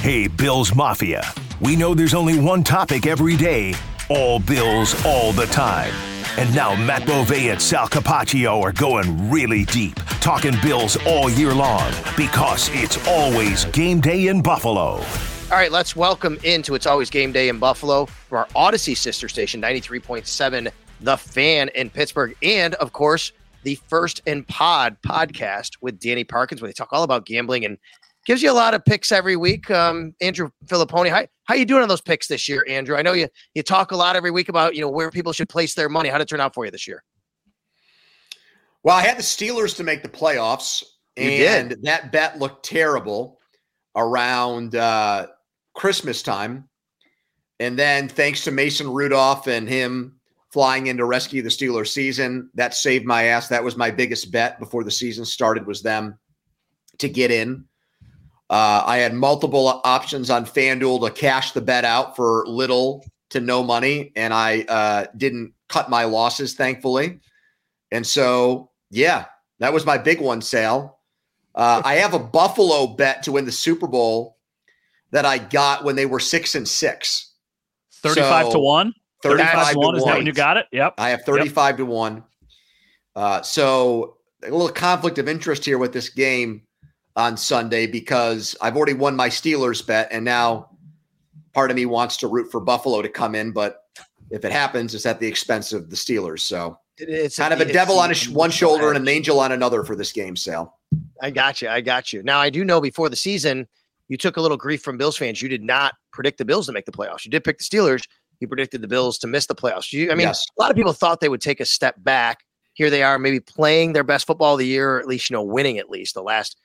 Hey, Bills Mafia. We know there's only one topic every day, all Bills all the time. And now Matt Bove and Sal Capaccio are going really deep, talking Bills all year long, because it's always game day in Buffalo. All right, let's welcome into It's Always Game Day in Buffalo from our Odyssey sister station, 93.7 The Fan in Pittsburgh. And, of course, the First and Pod podcast with Danny Parkins, where they talk all about gambling and gives you a lot of picks every week. Andrew Fillipponi, how you doing on those picks this year, Andrew? I know you talk a lot every week about, you know, where people should place their money. How did it turn out for you this year? Well, I had the Steelers to make the playoffs, and that bet looked terrible around Christmas time. And then thanks to Mason Rudolph and him flying in to rescue the Steelers season, that saved my ass. That was my biggest bet before the season started, was them to get in. I had multiple options on FanDuel to cash the bet out for little to no money, and I didn't cut my losses, thankfully. And so, yeah, that was my big one, Sal. I have a Buffalo bet to win the Super Bowl that I got when they were 6-6. 35 to 1? 35 to 1 is that when you got it? Yep. I have 35 to 1. So a little conflict of interest here with this game on Sunday, because I've already won my Steelers bet, and now part of me wants to root for Buffalo to come in, but if it happens, it's at the expense of the Steelers. So it's kind of a devil on one shoulder and an angel on another for this game, Sal. I got you. Now, I do know before the season, you took a little grief from Bills fans. You did not predict the Bills to make the playoffs. You did pick the Steelers. You predicted the Bills to miss the playoffs. Yes. A lot of people thought they would take a step back. Here they are, maybe playing their best football of the year, or at least, winning at least the last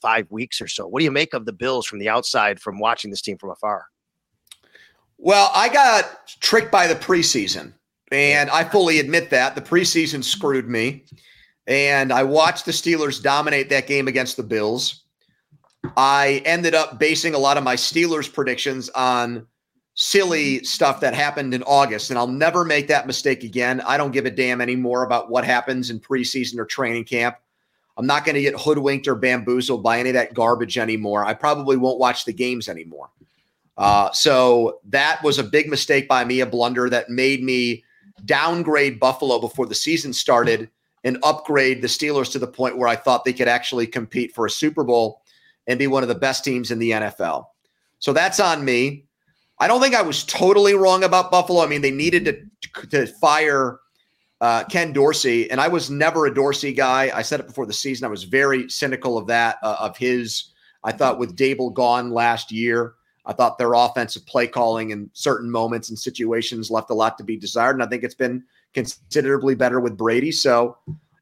5 weeks or so. What do you make of the Bills from the outside, from watching this team from afar? Well, I got tricked by the preseason, and I fully admit that. The preseason screwed me, and I watched the Steelers dominate that game against the Bills. I ended up basing a lot of my Steelers predictions on silly stuff that happened in August, and I'll never make that mistake again. I don't give a damn anymore about what happens in preseason or training camp. I'm not going to get hoodwinked or bamboozled by any of that garbage anymore. I probably won't watch the games anymore. So that was a big mistake by me, a blunder that made me downgrade Buffalo before the season started and upgrade the Steelers to the point where I thought they could actually compete for a Super Bowl and be one of the best teams in the NFL. So that's on me. I don't think I was totally wrong about Buffalo. I mean, they needed to fire Ken Dorsey, and I was never a Dorsey guy. I said it before the season. I was very cynical of that, of his. I thought with Dable gone last year, I thought their offensive play calling in certain moments and situations left a lot to be desired, and I think it's been considerably better with Brady. So,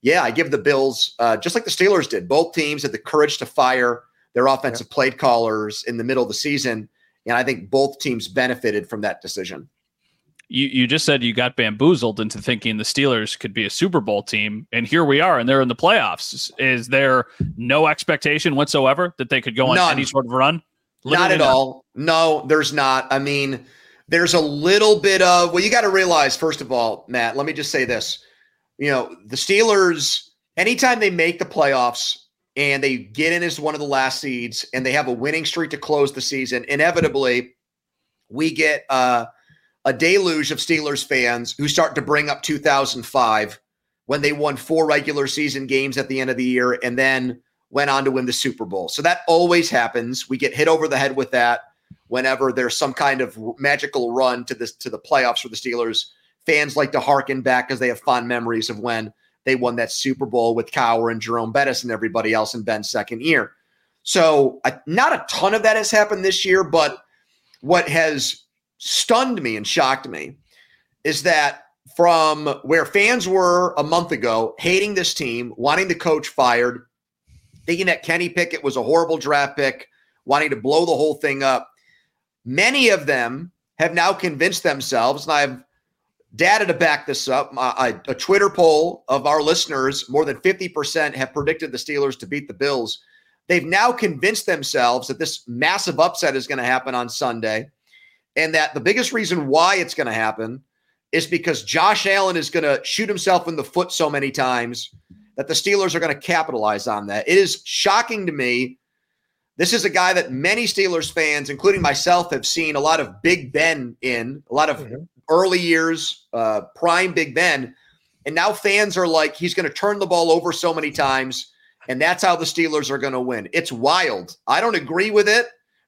yeah, I give the Bills, just like the Steelers did, both teams had the courage to fire their offensive play callers in the middle of the season, and I think both teams benefited from that decision. You just said you got bamboozled into thinking the Steelers could be a Super Bowl team, and here we are, and they're in the playoffs. Is there no expectation whatsoever that they could go on any sort of run? Literally not at all. No, there's not. I mean, there's a little bit of – well, you got to realize, first of all, Matt, let me just say this. The Steelers, anytime they make the playoffs and they get in as one of the last seeds and they have a winning streak to close the season, inevitably we get a deluge of Steelers fans who start to bring up 2005 when they won 4 regular season games at the end of the year and then went on to win the Super Bowl. So that always happens. We get hit over the head with that whenever there's some kind of magical run to this, to the playoffs for the Steelers. Fans like to hearken back because they have fond memories of when they won that Super Bowl with Cowher and Jerome Bettis and everybody else in Ben's second year. So not a ton of that has happened this year, but what has stunned me and shocked me is that from where fans were a month ago, hating this team, wanting the coach fired, thinking that Kenny Pickett was a horrible draft pick, wanting to blow the whole thing up, many of them have now convinced themselves, and I have data to back this up, a Twitter poll of our listeners, more than 50% have predicted the Steelers to beat the Bills. They've now convinced themselves that this massive upset is going to happen on Sunday, and that the biggest reason why it's going to happen is because Josh Allen is going to shoot himself in the foot so many times that the Steelers are going to capitalize on that. It is shocking to me. This is a guy that many Steelers fans, including myself, have seen a lot of Big Ben in, a lot of early years, prime Big Ben. And now fans are like, he's going to turn the ball over so many times, and that's how the Steelers are going to win. It's wild. I don't agree with it.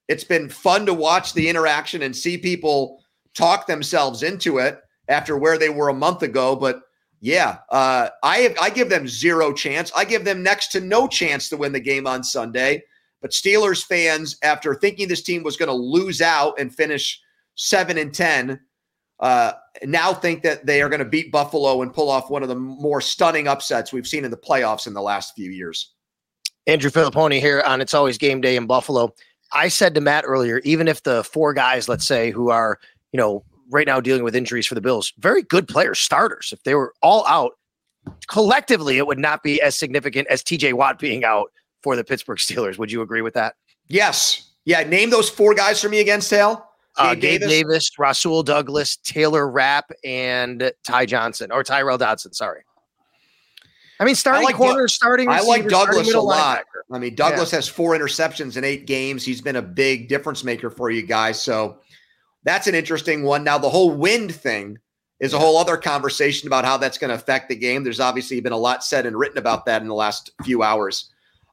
It's been fun to watch the interaction and see people talk themselves into it after where they were a month ago. But yeah, I give them zero chance. I give them next to no chance to win the game on Sunday. But Steelers fans, after thinking this team was going to lose out and finish 7-10, now think that they are going to beat Buffalo and pull off one of the more stunning upsets we've seen in the playoffs in the last few years. Andrew Fillipponi here on It's Always Game Day in Buffalo. I said to Matt earlier, even if the four guys, let's say, who are, you know, right now dealing with injuries for the Bills, very good players, starters, if they were all out, collectively it would not be as significant as T.J. Watt being out for the Pittsburgh Steelers. Would you agree with that? Yes. Yeah, name those four guys for me again, Sal. Dave Davis, Rasul Douglas, Taylor Rapp, and Tyrell Dodson, sorry. I mean, starting corner, starting receiver. I like Douglas a lot. I mean, Douglas has 4 interceptions in 8 games. He's been a big difference maker for you guys, so that's an interesting one. Now, the whole wind thing is a whole other conversation about how that's going to affect the game. There's obviously been a lot said and written about that in the last few hours.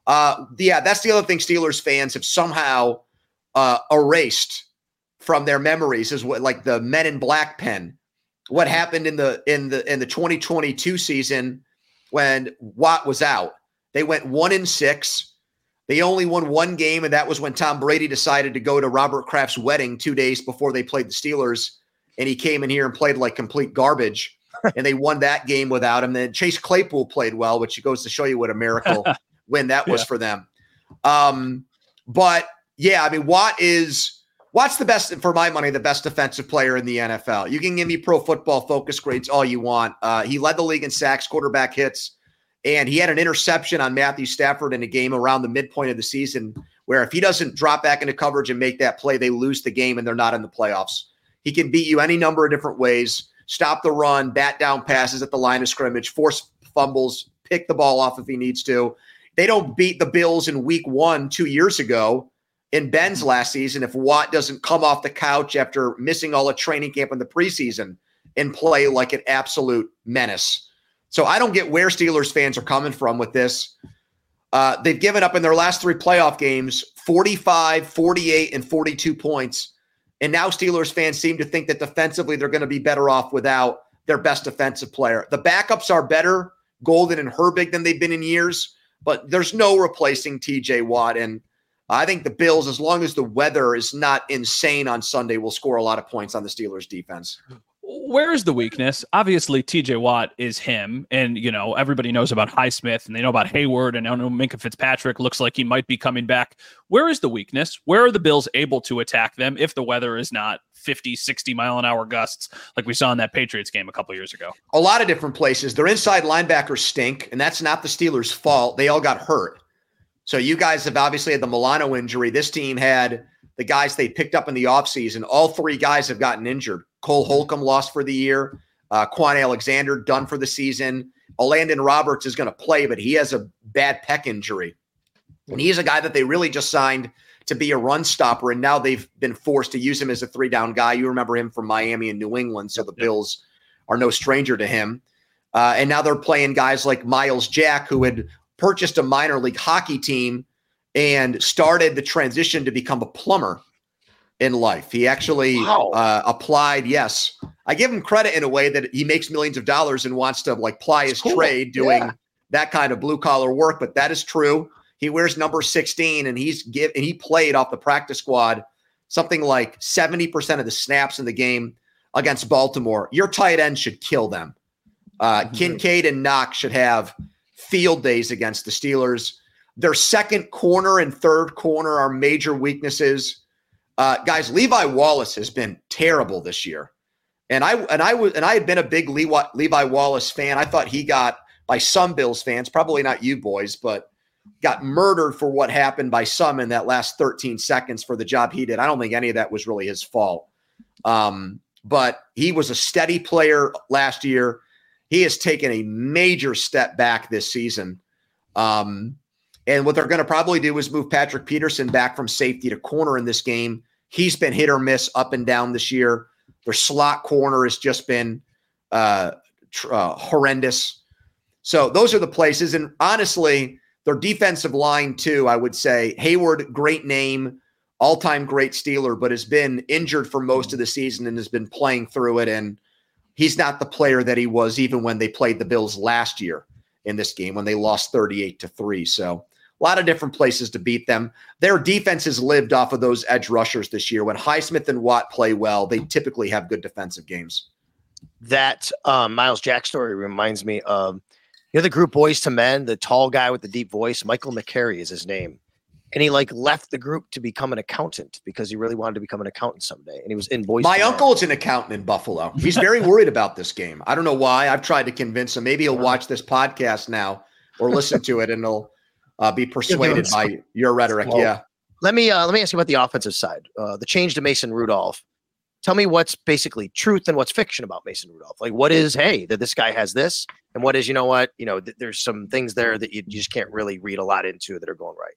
Yeah, that's the other thing Steelers fans have somehow erased from their memories is what, like the Men in Black pen, what happened in the 2022 season when Watt was out. They went 1-6. They only won one game, and that was when Tom Brady decided to go to Robert Kraft's wedding 2 days before they played the Steelers, and he came in here and played like complete garbage, and they won that game without him. Then Chase Claypool played well, which goes to show you what a miracle win that was for them. But yeah, I mean, Watt's the best, for my money, the best defensive player in the NFL. You can give me Pro Football Focus grades all you want. He led the league in sacks, quarterback hits, and he had an interception on Matthew Stafford in a game around the midpoint of the season where if he doesn't drop back into coverage and make that play, they lose the game and they're not in the playoffs. He can beat you any number of different ways: stop the run, bat down passes at the line of scrimmage, force fumbles, pick the ball off if he needs to. They don't beat the Bills in week 1 2 years ago in Ben's last season if Watt doesn't come off the couch after missing all of training camp in the preseason and play like an absolute menace. So I don't get where Steelers fans are coming from with this. They've given up in their last 3 playoff games 45, 48, and 42 points. And now Steelers fans seem to think that defensively they're going to be better off without their best defensive player. The backups are better, Golden and Herbig, than they've been in years. But there's no replacing T.J. Watt, and I think the Bills, as long as the weather is not insane on Sunday, will score a lot of points on the Steelers' defense. Where is the weakness? Obviously, T.J. Watt is him, and you know everybody knows about Highsmith, and they know about Hayward, and I know Minkah Fitzpatrick looks like he might be coming back. Where is the weakness? Where are the Bills able to attack them if the weather is not 50, 60-mile-an-hour gusts like we saw in that Patriots game a couple years ago? A lot of different places. Their inside linebackers stink, and that's not the Steelers' fault. They all got hurt. So you guys have obviously had the Milano injury. This team had the guys they picked up in the offseason. All 3 guys have gotten injured. Cole Holcomb lost for the year. Quan Alexander done for the season. Landon Roberts is going to play, but he has a bad pec injury. And he's a guy that they really just signed to be a run stopper, and now they've been forced to use him as a 3-down guy. You remember him from Miami and New England, so the Bills are no stranger to him. And now they're playing guys like Miles Jack, who had purchased a minor league hockey team and started the transition to become a plumber in life. He actually applied. Yes. I give him credit in a way that he makes millions of dollars and wants to like ply his trade doing that kind of blue collar work. But that is true. He wears number 16 and he played off the practice squad something like 70% of the snaps in the game against Baltimore. Your tight end should kill them. Kincaid and Knox should have field days against the Steelers. Their second corner and third corner are major weaknesses. Guys, Levi Wallace has been terrible this year. And I had been a big Levi Wallace fan. I thought he got, by some Bills fans, probably not you boys, but got murdered for what happened by some in that last 13 seconds for the job he did. I don't think any of that was really his fault. But he was a steady player last year. He has taken a major step back this season. And what they're going to probably do is move Patrick Peterson back from safety to corner in this game. He's been hit or miss, up and down this year. Their slot corner has just been horrendous. So those are the places. And honestly, their defensive line too, I would say Hayward, great name, all-time great Steeler, but has been injured for most of the season and has been playing through it. And he's not the player that he was even when they played the Bills last year in this game when they lost 38-3. So a lot of different places to beat them. Their defense has lived off of those edge rushers this year. When Highsmith and Watt play well, they typically have good defensive games. That Miles Jack story reminds me of, you know, the group Boys to Men, the tall guy with the deep voice, Michael McCary is his name. And he like left the group to become an accountant because he really wanted to become an accountant someday. And he was in Boys to Men. My uncle is an accountant in Buffalo. He's very worried about this game. I don't know why. I've tried to convince him. Maybe he'll watch this podcast now or listen to it and he'll be persuaded by your rhetoric. Well, yeah. Let me ask you about the offensive side. The change to Mason Rudolph. Tell me what's basically truth and what's fiction about Mason Rudolph. Like what is, hey, that this guy has this, and what is, you know what, you know, there's some things there that you just can't really read a lot into that are going right.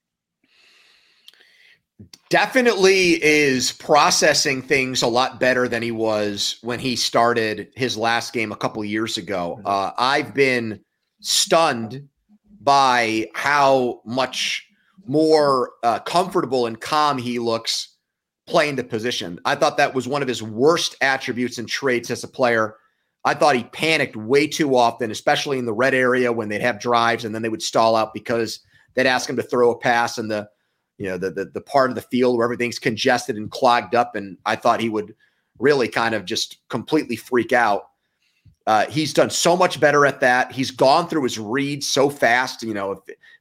Definitely is processing things a lot better than he was when he started his last game a couple years ago. I've been stunned by how much more comfortable and calm he looks playing the position. I thought that was one of his worst attributes and traits as a player. I thought he panicked way too often, especially in the red area when they'd have drives and then they would stall out because they'd ask him to throw a pass and the part of the field where everything's congested and clogged up. And I thought he would really kind of just completely freak out. He's done so much better at that. He's gone through his reads so fast. You know, if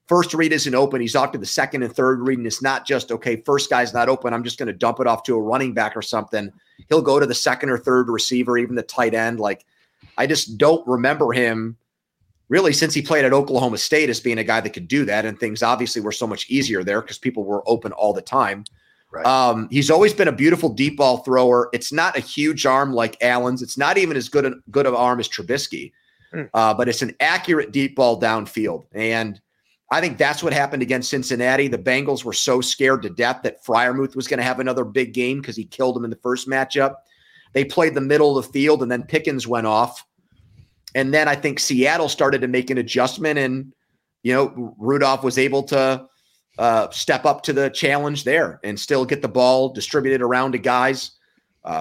first read isn't open, he's off to the second and third read. And it's not just, okay, first guy's not open, I'm just going to dump it off to a running back or something. He'll go to the second or third receiver, even the tight end. Like, I just don't remember him really since he played at Oklahoma State as being a guy that could do that. And things obviously were so much easier there because people were open all the time. Right. He's always been a beautiful deep ball thrower. It's not a huge arm like Allen's. It's not even as good of arm as Trubisky, but it's an accurate deep ball downfield. And I think that's what happened against Cincinnati. The Bengals were so scared to death that Freiermuth was going to have another big game because he killed him in the first matchup. They played the middle of the field and then Pickens went off. And then I think Seattle started to make an adjustment and, you know, Rudolph was able to step up to the challenge there and still get the ball distributed around to guys.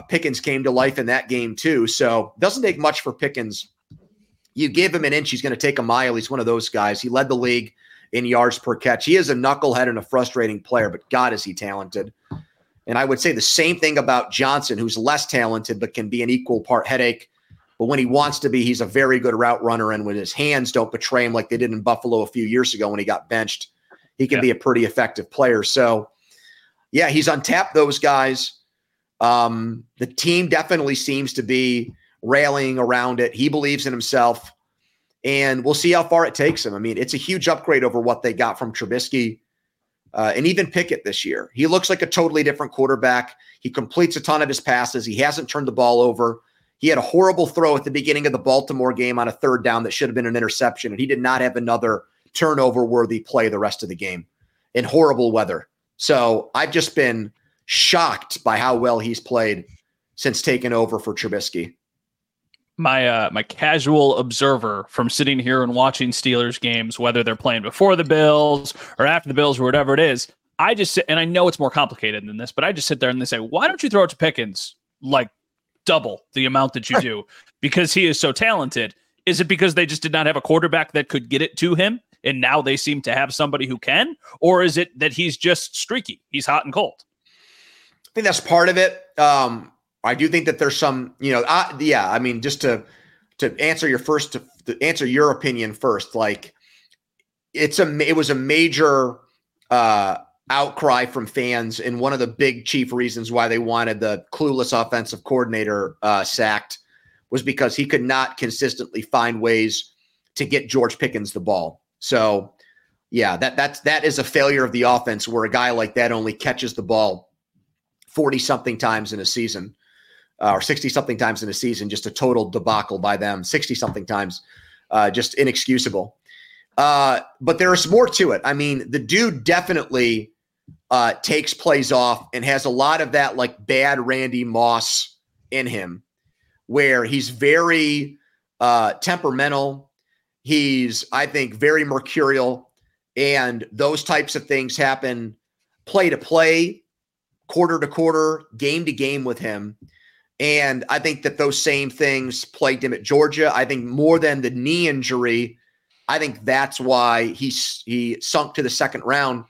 Pickens came to life in that game too. So it doesn't take much for Pickens. You give him an inch, he's going to take a mile. He's one of those guys. He led the league in yards per catch. He is a knucklehead and a frustrating player, but God, is he talented. And I would say the same thing about Johnson, who's less talented, but can be an equal part headache. But when he wants to be, he's a very good route runner. And when his hands don't betray him like they did in Buffalo a few years ago when he got benched, he can be a pretty effective player. So, yeah, he's untapped those guys. The team definitely seems to be rallying around it. He believes in himself. And we'll see how far it takes him. I mean, it's a huge upgrade over what they got from Trubisky and even Pickett this year. He looks like a totally different quarterback. He completes a ton of his passes. He hasn't turned the ball over. He had a horrible throw at the beginning of the Baltimore game on a third down that should have been an interception, and he did not have another turnover-worthy play the rest of the game in horrible weather. So I've just been shocked by how well he's played since taking over for Trubisky. my casual observer from sitting here and watching Steelers games, whether they're playing before the Bills or after the Bills or whatever it is, I just sit, and I know it's more complicated than this, but I just sit there and they say, why don't you throw it to Pickens like double the amount that you do because he is so talented? Is it because they just did not have a quarterback that could get it to him and now they seem to have somebody who can? Or is it that he's just streaky? He's hot and cold. I think that's part of it. I do think that there's some, I mean, just to answer your first, to answer your opinion first, like it was a major outcry from fans, and one of the big chief reasons why they wanted the clueless offensive coordinator sacked was because he could not consistently find ways to get George Pickens the ball. So, yeah, that is a failure of the offense where a guy like that only catches the ball 40-something times in a season. Or 60-something times in a season, just a total debacle by them, 60-something times, just inexcusable. But there is more to it. I mean, the dude definitely takes plays off and has a lot of that, like, bad Randy Moss in him, where he's very temperamental. He's, I think, very mercurial, and those types of things happen play to play, quarter to quarter, game to game with him. And I think that those same things plagued him at Georgia. I think more than the knee injury, I think that's why he sunk to the second round,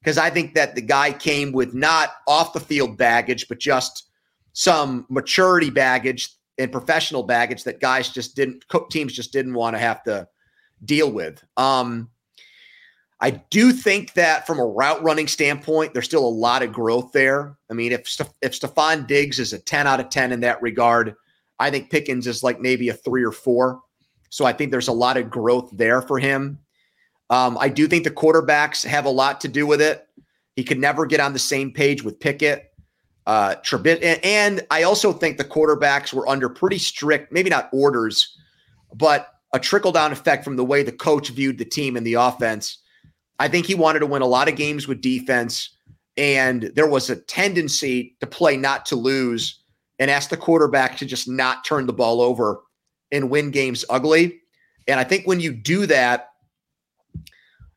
because I think that the guy came with not off-the-field baggage, but just some maturity baggage and professional baggage that teams just didn't want to have to deal with. I do think that from a route running standpoint, there's still a lot of growth there. I mean, if Stephon Diggs is a 10 out of 10 in that regard, I think Pickens is like maybe a 3 or 4. So I think there's a lot of growth there for him. I do think the quarterbacks have a lot to do with it. He could never get on the same page with Pickett. And I also think the quarterbacks were under pretty strict, maybe not orders, but a trickle-down effect from the way the coach viewed the team and the offense. I think he wanted to win a lot of games with defense, and there was a tendency to play not to lose and ask the quarterback to just not turn the ball over and win games ugly. And I think when you do that,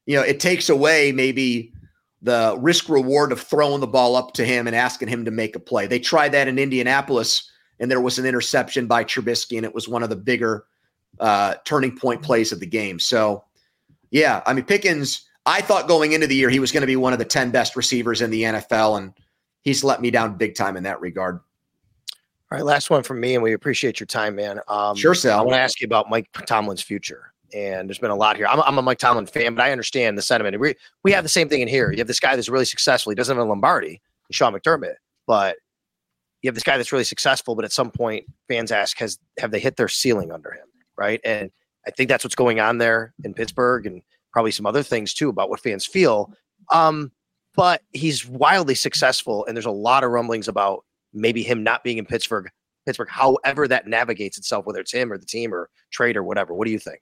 it takes away maybe the risk reward of throwing the ball up to him and asking him to make a play. They tried that in Indianapolis, and there was an interception by Trubisky, and it was one of the bigger turning point plays of the game. So, yeah, I mean, Pickens – I thought going into the year he was going to be one of the 10 best receivers in the NFL, and he's let me down big time in that regard. All right, last one from me, and we appreciate your time, man. Sure, Sal. I want to ask you about Mike Tomlin's future, and there's been a lot here. I'm a Mike Tomlin fan, but I understand the sentiment. We have the same thing in here. You have this guy that's really successful. He doesn't have a Lombardi, Sean McDermott, but you have this guy that's really successful, but at some point fans ask, have they hit their ceiling under him, right? And I think that's what's going on there in Pittsburgh, and probably some other things too about what fans feel. But he's wildly successful, and there's a lot of rumblings about maybe him not being in Pittsburgh, however that navigates itself, whether it's him or the team or trade or whatever. What do you think?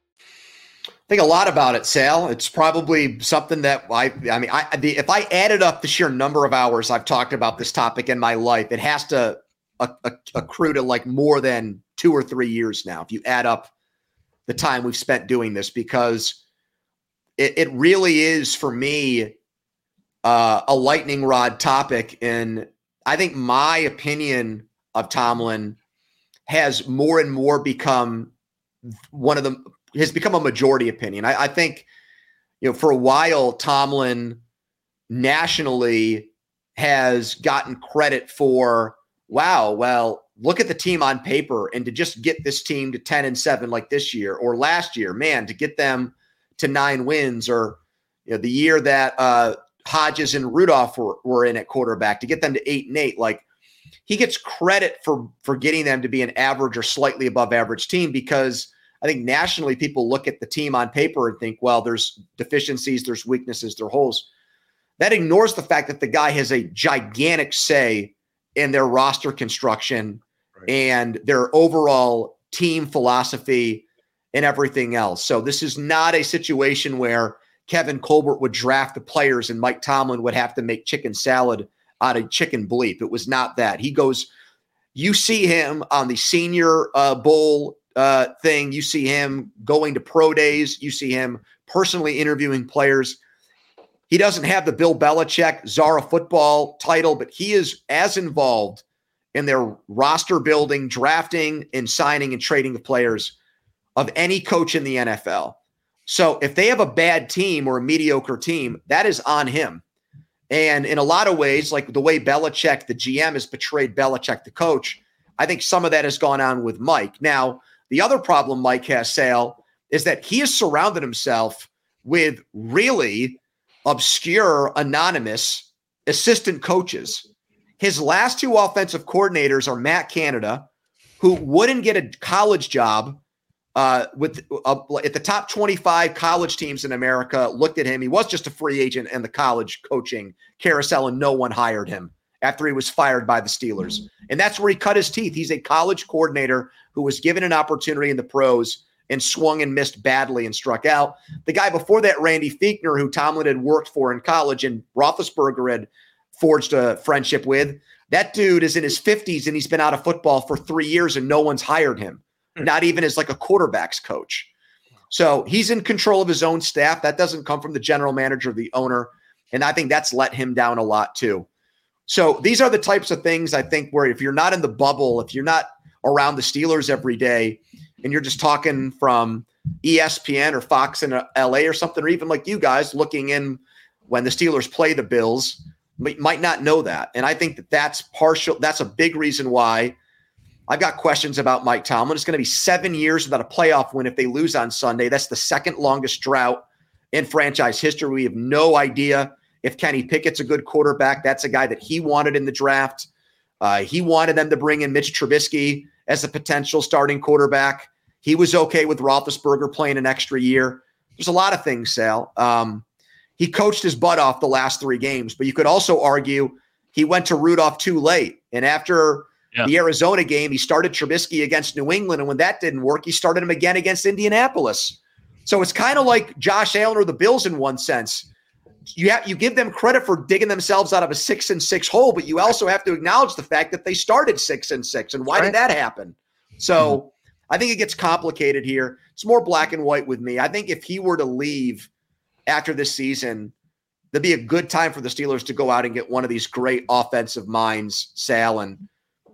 Think a lot about it, Sal. It's probably something that if I added up the sheer number of hours I've talked about this topic in my life, it has to accrue to like more than 2 or 3 years now, if you add up the time we've spent doing this, because it really is, for me, a lightning rod topic. And I think my opinion of Tomlin has more and more become has become a majority opinion. I think, for a while, Tomlin nationally has gotten credit for, wow, well, look at the team on paper, and to just get this team to 10-7 like this year or last year, man, to get them to 9 wins, or the year that Hodges and Rudolph were in at quarterback, to get them to 8-8. Like, he gets credit for getting them to be an average or slightly above average team, because I think nationally people look at the team on paper and think, well, there's deficiencies, there's weaknesses, there are holes. That ignores the fact that the guy has a gigantic say in their roster construction, right, and their overall team philosophy and everything else. So this is not a situation where Kevin Colbert would draft the players and Mike Tomlin would have to make chicken salad out of chicken bleep. It was not that. He goes, you see him on the senior bowl thing. You see him going to pro days. You see him personally interviewing players. He doesn't have the Bill Belichick Czar of football title, but he is as involved in their roster building, drafting, and signing and trading of players of any coach in the NFL. So if they have a bad team or a mediocre team, that is on him. And in a lot of ways, like the way Belichick, the GM, has betrayed Belichick, the coach, I think some of that has gone on with Mike. Now, the other problem Mike has, Sale, is that he has surrounded himself with really obscure, anonymous assistant coaches. His last two offensive coordinators are Matt Canada, who wouldn't get a college job at the top 25 college teams in America, looked at him. He was just a free agent in the college coaching carousel, and no one hired him after he was fired by the Steelers. And that's where he cut his teeth. He's a college coordinator who was given an opportunity in the pros and swung and missed badly and struck out. The guy before that, Randy Fiechner, who Tomlin had worked for in college and Roethlisberger had forged a friendship with. That dude is in his 50s and he's been out of football for 3 years and no one's hired him, not even as like a quarterback's coach. So he's in control of his own staff. That doesn't come from the general manager, the owner. And I think that's let him down a lot too. So these are the types of things I think where if you're not in the bubble, if you're not around the Steelers every day and you're just talking from ESPN or Fox in LA or something, or even like you guys looking in when the Steelers play the Bills, might not know that. And I think that that's partial. That's a big reason why I've got questions about Mike Tomlin. It's going to be 7 years without a playoff win if they lose on Sunday. That's the second longest drought in franchise history. We have no idea if Kenny Pickett's a good quarterback. That's a guy that he wanted in the draft. He wanted them to bring in Mitch Trubisky as a potential starting quarterback. He was okay with Roethlisberger playing an extra year. There's a lot of things, Sal. He coached his butt off the last three games, but you could also argue he went to Rudolph too late. And after the Arizona game, he started Trubisky against New England. And when that didn't work, he started him again against Indianapolis. So it's kind of like Josh Allen or the Bills in one sense. You give them credit for digging themselves out of a 6-6 hole, but you also have to acknowledge the fact that they started 6-6. And why did that happen? So I think it gets complicated here. It's more black and white with me. I think if he were to leave after this season, there'd be a good time for the Steelers to go out and get one of these great offensive minds, Sal, and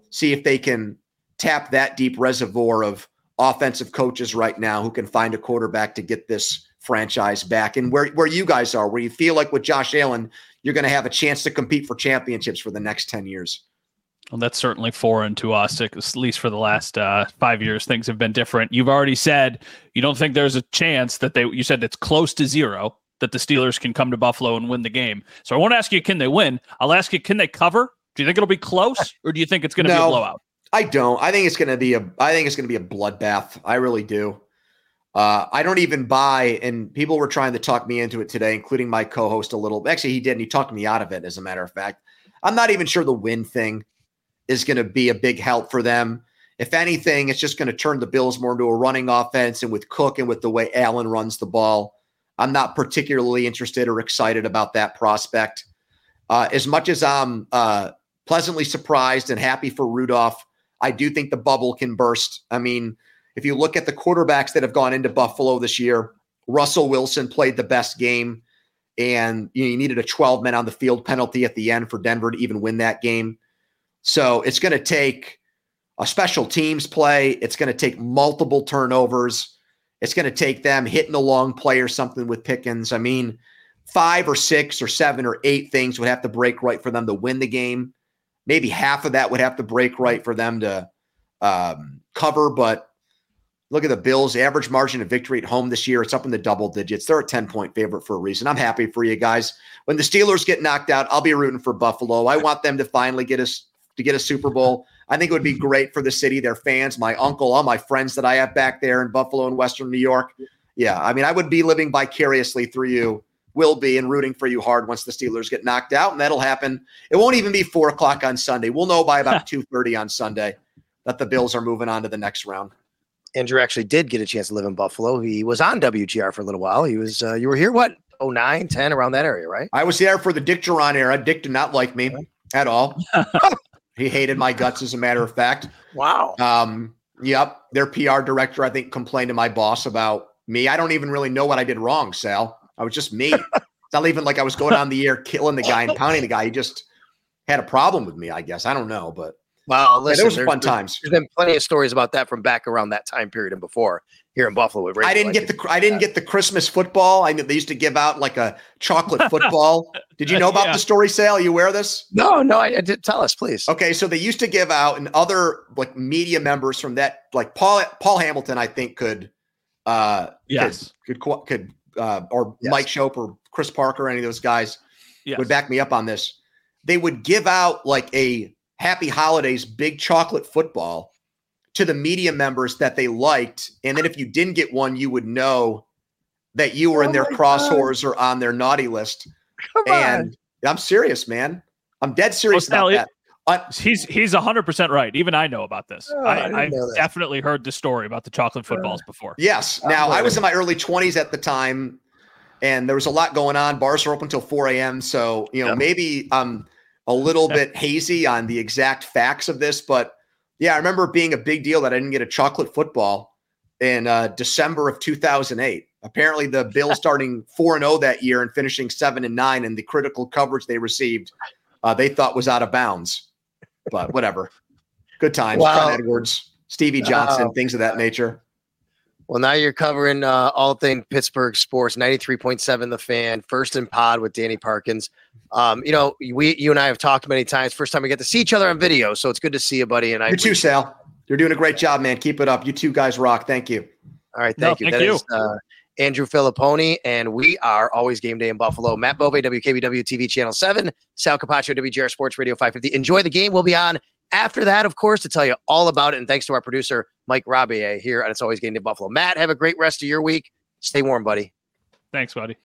see if they can tap that deep reservoir of offensive coaches right now who can find a quarterback to get this franchise back. And where you guys are, where you feel like with Josh Allen, you're going to have a chance to compete for championships for the next 10 years. Well, that's certainly foreign to us, at least for the last 5 years. Things have been different. You've already said you don't think there's a chance that you said it's close to zero that the Steelers can come to Buffalo and win the game. So I won't ask you, can they win? I'll ask you, can they cover? Do you think it'll be close, or do you think it's going to be a blowout? I don't. I think it's going to be a bloodbath. I really do. I don't even buy, and people were trying to talk me into it today, including my co-host a little. Actually, he didn't. He talked me out of it, as a matter of fact. I'm not even sure the win thing is going to be a big help for them. If anything, it's just going to turn the Bills more into a running offense, and with Cook and with the way Allen runs the ball, I'm not particularly interested or excited about that prospect. As much as I'm pleasantly surprised and happy for Rudolph, I do think the bubble can burst. I mean, if you look at the quarterbacks that have gone into Buffalo this year, Russell Wilson played the best game, and you needed a 12-man on the field penalty at the end for Denver to even win that game. So it's going to take a special teams play. It's going to take multiple turnovers. It's going to take them hitting a long play or something with Pickens. I mean, 5 or 6 or 7 or 8 things would have to break right for them to win the game. Maybe half of that would have to break right for them to cover. But look at the Bills' average margin of victory at home this year. It's up in the double digits. They're a 10-point favorite for a reason. I'm happy for you guys. When the Steelers get knocked out, I'll be rooting for Buffalo. I want them to finally get us to get a Super Bowl. I think it would be great for the city, their fans, my uncle, all my friends that I have back there in Buffalo and Western New York. Yeah, I mean, I would be living vicariously through you, will be, and rooting for you hard once the Steelers get knocked out, and that'll happen. It won't even be 4 o'clock on Sunday. We'll know by about 2:30 on Sunday that the Bills are moving on to the next round. Andrew actually did get a chance to live in Buffalo. He was on WGR for a little while. He was, you were here, what, 09, 10, around that area, right? I was there for the Dick Duran era. Dick did not like me at all. He hated my guts, as a matter of fact. Wow. Yep. Their PR director, I think, complained to my boss about me. I don't even really know what I did wrong, Sal. I was just me. It's not even like I was going on the air killing the guy and pounding the guy. He just had a problem with me, I guess. I don't know, but wow, listen, yeah, those were fun times. There's been plenty of stories about that from back around that time period and before here in Buffalo. I didn't get the Christmas football. I mean, they used to give out like a chocolate football. Did you know about the story, Sal? You wear this? No, I did. Tell us, please. Okay, so they used to give out, and other like media members from that, like Paul Hamilton, I think could, or Mike Shope or Chris Parker, any of those guys would back me up on this. They would give out like a Happy Holidays big chocolate football to the media members that they liked. And then if you didn't get one, you would know that you were in their crosshairs or on their naughty list. Come on. I'm serious, man. I'm dead serious about that. He's 100% right. Even I know about this. Oh, I've definitely heard the story about the chocolate footballs before. Yes. Now, I was in my early 20s at the time, and there was a lot going on. Bars were open until 4 a.m. So, maybe I'm a little bit hazy on the exact facts of this. But, yeah, I remember it being a big deal that I didn't get a chocolate football in December of 2008. Apparently, the Bills starting 4-0 that year and finishing 7-9, and the critical coverage they received, they thought was out of bounds. But whatever. Good times. Wow. Trent Edwards, Stevie Johnson, things of that nature. Well, now you're covering all things Pittsburgh sports, 93.7 The Fan, First and Pod with Danny Parkins. You and I have talked many times. First time we get to see each other on video, so it's good to see you, buddy. And you too, Sal. You're doing a great job, man. Keep it up. You two guys rock. Thank you. All right, thank you. That is Andrew Fillipponi, and we are Always Game Day in Buffalo. Matt Bove, WKBW TV Channel 7. Sal Capaccio, WGR Sports Radio 550. Enjoy the game. We'll be on after that, of course, to tell you all about it. And thanks to our producer, Mike Rabier, here on It's Always Game Day in Buffalo. Matt, have a great rest of your week. Stay warm, buddy. Thanks, buddy.